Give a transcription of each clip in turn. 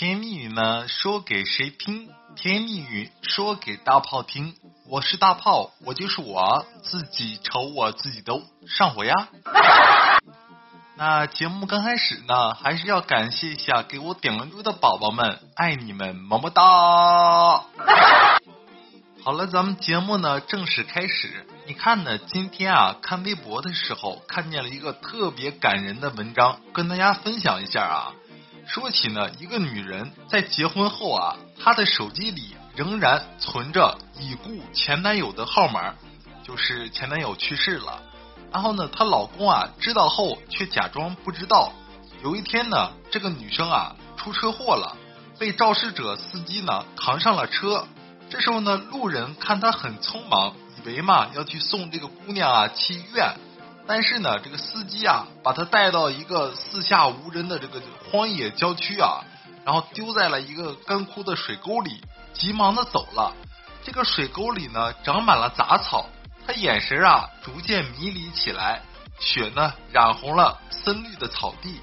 甜蜜语呢说给谁听？甜蜜语说给大炮听。我是大炮，我就是我自己，瞅我自己都上火呀。那节目刚开始呢，还是要感谢一下给我点关注的宝宝们，爱你们，么么哒。好了，咱们节目呢正式开始。你看呢，今天啊看微博的时候看见了一个特别感人的文章，跟大家分享一下啊。说起呢，一个女人在结婚后啊，她的手机里仍然存着已故前男友的号码，就是前男友去世了，然后呢她老公啊知道后却假装不知道。有一天呢，这个女生啊出车祸了，被肇事者司机呢扛上了车。这时候呢，路人看他很匆忙，以为嘛要去送这个姑娘啊去医院，但是呢，这个司机啊把他带到一个四下无人的这个荒野郊区啊，然后丢在了一个干枯的水沟里，急忙的走了。这个水沟里呢长满了杂草，他眼神啊逐渐迷离起来，血呢染红了深绿的草地，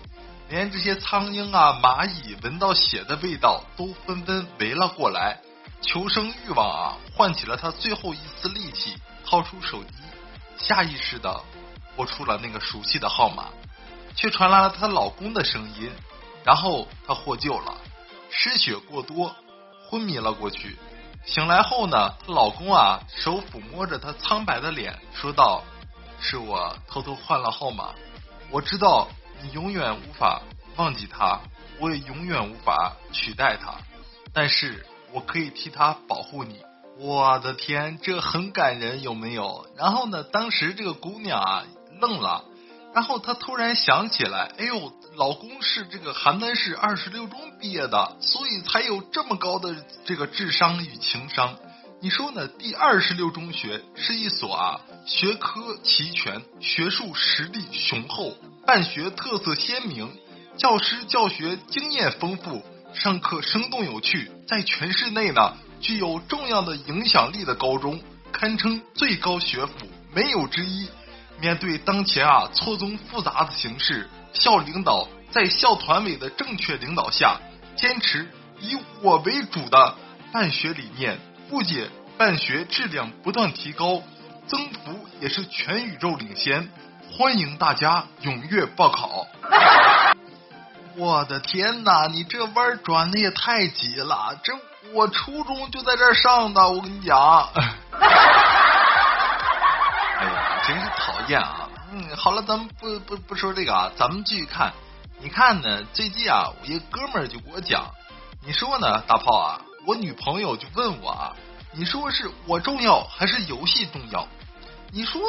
连这些苍蝇啊蚂蚁闻到血的味道都纷纷围了过来。求生欲望啊唤起了他最后一丝力气，掏出手机，下意识的拨出了那个熟悉的号码，却传来了她老公的声音，然后她获救了，失血过多昏迷了过去。醒来后呢，她老公啊手抚摸着她苍白的脸，说道：是我偷偷换了号码，我知道你永远无法忘记他，我也永远无法取代他，但是我可以替他保护你。我的天，这很感人，有没有？然后呢，当时这个姑娘啊愣了，然后她突然想起来，哎呦，老公是这个邯郸市26中毕业的，所以才有这么高的这个智商与情商。你说呢？第26中学是一所啊学科齐全、学术实力雄厚、办学特色鲜明、教师教学经验丰富、上课生动有趣，在全市内呢具有重要的影响力的高中，堪称最高学府，没有之一。面对当前啊错综复杂的形势，校领导在校团委的正确领导下，坚持以我为主的办学理念，不仅办学质量不断提高，增幅也是全宇宙领先，欢迎大家踊跃报考。我的天哪，你这弯转的也太急了，这我初中就在这儿上的，我跟你讲。哎呀，真是讨厌啊。好了，咱们不说这个啊，咱们继续看。你看呢，最近啊我一哥们儿就给我讲，你说呢大炮啊，我女朋友就问我啊，你说是我重要还是游戏重要？你说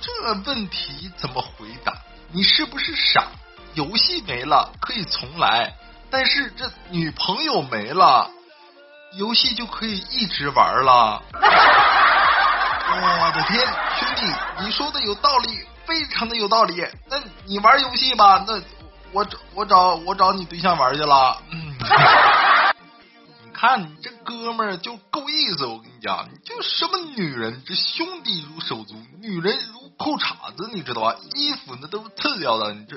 这问题怎么回答？你是不是傻？游戏没了可以重来，但是这女朋友没了，游戏就可以一直玩了。我的天，兄弟，你说的有道理，非常的有道理。那你玩游戏吧，那我找你对象玩去了。你看你这哥们儿就够意思，我跟你讲，你就什么女人，这兄弟如手足，女人如裤衩子，你知道吧？衣服那都是刺掉的，你这。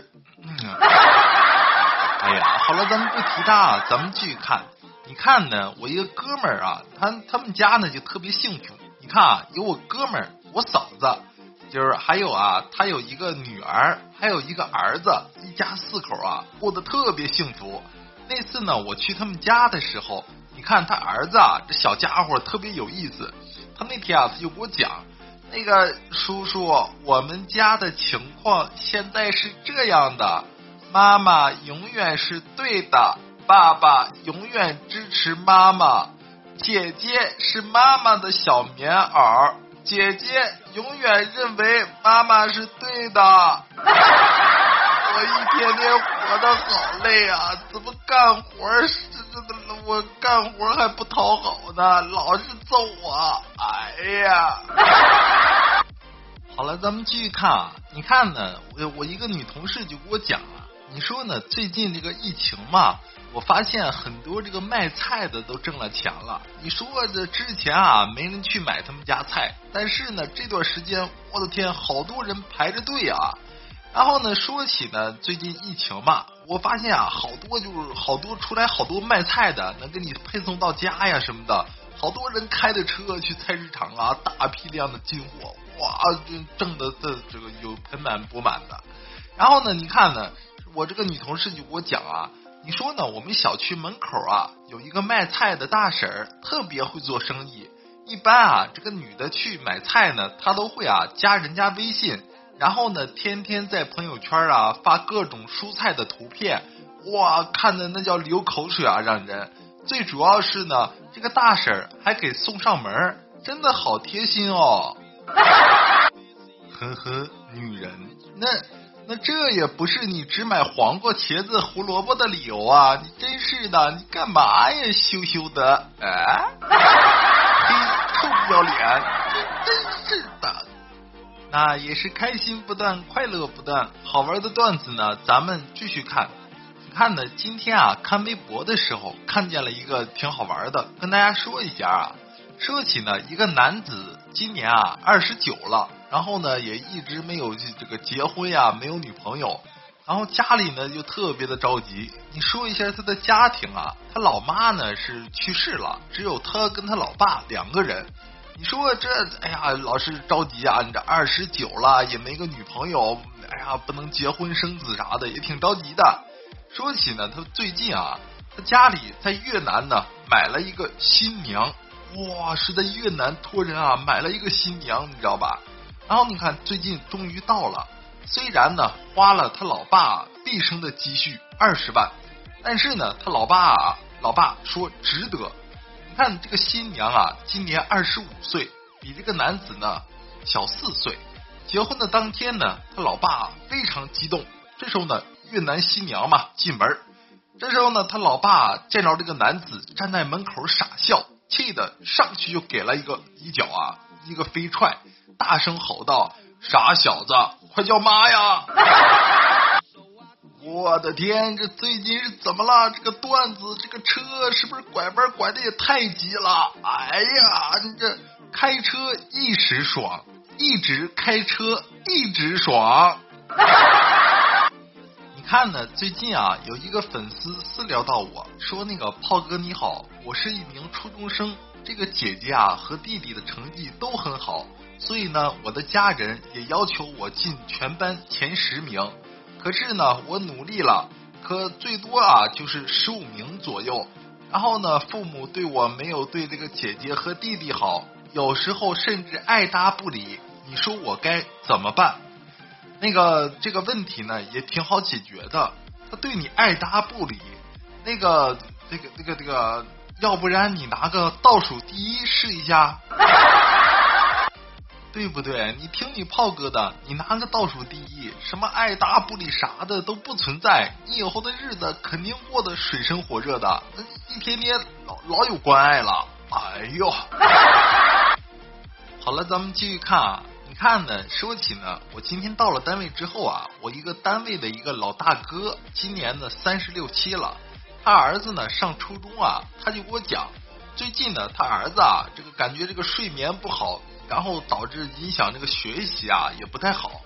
哎呀，好了，咱们不提他，咱们继续看。你看呢，我一个哥们儿啊，他们家呢就特别幸福。你看啊，有我哥们儿，我嫂子，就是还有啊，他有一个女儿，还有一个儿子，一家四口啊，过得特别幸福。那次呢，我去他们家的时候，你看他儿子啊，这小家伙特别有意思。他那天啊，他就给我讲，那个叔叔，我们家的情况现在是这样的，妈妈永远是对的，爸爸永远支持妈妈，姐姐是妈妈的小棉袄，姐姐永远认为妈妈是对的。我一天天活得好累啊，怎么干活我干活还不讨好呢，老是揍我，哎呀。好了，咱们继续看啊。你看呢，我一个女同事就给我讲了，你说呢，最近这个疫情嘛，我发现很多这个卖菜的都挣了钱了。你说这之前啊没人去买他们家菜，但是呢这段时间我的天，好多人排着队啊。然后呢，说起呢最近疫情嘛，我发现啊，好多出来好多卖菜的，能给你配送到家呀什么的，好多人开着车去菜市场啊，大批量的进货，哇，挣的这个有盆满钵满的。然后呢，你看呢，我这个女同事就给我讲啊，你说呢，我们小区门口啊有一个卖菜的大婶，特别会做生意。一般啊，这个女的去买菜呢，她都会啊加人家微信，然后呢天天在朋友圈啊发各种蔬菜的图片，哇，看的那叫流口水啊，让人。最主要是呢，这个大婶还给送上门，真的好贴心哦。呵呵，女人，那这也不是你只买黄瓜、茄子、胡萝卜的理由啊！你真是的，你干嘛呀，羞羞的？哎，臭不要脸，真是的。那也是开心不断，快乐不断，好玩的段子呢，咱们继续看。你看呢，今天啊，看微博的时候看见了一个挺好玩的，跟大家说一下啊。说起呢，一个男子今年啊29了。然后呢，也一直没有这个结婚啊，没有女朋友。然后家里呢就特别的着急。你说一下他的家庭啊，他老妈呢是去世了，只有他跟他老爸两个人。你说这，哎呀，老是着急啊，你这29了也没个女朋友，哎呀，不能结婚生子啥的，也挺着急的。说起呢，他最近啊，他家里在越南呢买了一个新娘，哇，是在越南托人啊买了一个新娘，你知道吧？然后你看，最近终于到了，虽然呢花了他老爸毕生的积蓄20万，但是呢他老爸说值得。你看这个新娘啊，今年25岁，比这个男子呢小4岁。结婚的当天呢，他老爸非常激动。这时候呢，越南新娘嘛进门，这时候呢他老爸见着这个男子站在门口傻笑，气得上去就给了一脚啊，一个飞踹，大声吼道：“傻小子，快叫妈呀！”我的天，这最近是怎么了？这个段子，这个车是不是拐弯拐的也太急了？哎呀，你这开车一时爽，一直开车一直爽。你看呢，最近啊，有一个粉丝私聊到我说：“那个炮哥你好，我是一名初中生。”这个姐姐啊和弟弟的成绩都很好，所以呢我的家人也要求我进全班前10名，可是呢我努力了，可最多啊就是15名左右。然后呢父母对我没有对这个姐姐和弟弟好，有时候甚至爱搭不理，你说我该怎么办？那个这个问题呢也挺好解决的，他对你爱搭不理，这个要不然你拿个倒数第1试一下，对不对？你听你炮哥的，你拿个倒数第1，什么爱搭不理啥的都不存在，你以后的日子肯定过得水深火热的，一天天老有关爱了。哎呦，好了，咱们继续看啊。你看呢，说起呢，我今天到了单位之后啊，我一个单位的一个老大哥，今年呢36、7了。他儿子呢上初中啊，他就给我讲，最近呢他儿子啊这个感觉这个睡眠不好，然后导致影响这个学习啊也不太好。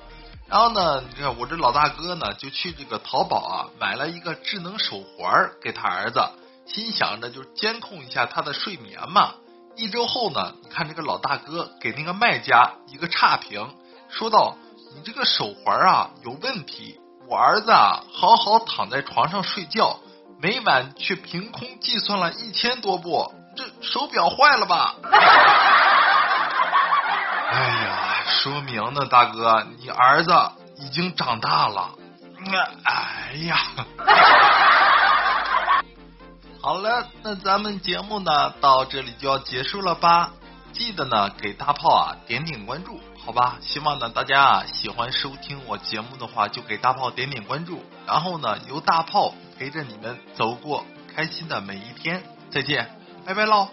然后呢，你看我这老大哥呢就去这个淘宝啊买了一个智能手环给他儿子，心想着就监控一下他的睡眠嘛。1周后呢，你看这个老大哥给那个卖家一个差评，说道：“你这个手环啊有问题，我儿子啊好好躺在床上睡觉，每晚却凭空计算了1000多步，这手表坏了吧？”哎呀，说明呢，大哥，你儿子已经长大了。哎呀，好了，那咱们节目呢到这里就要结束了吧？记得呢给大炮啊点关注，好吧？希望呢大家啊喜欢收听我节目的话，就给大炮点关注，然后呢由大炮陪着你们走过开心的每一天。再见，拜拜喽。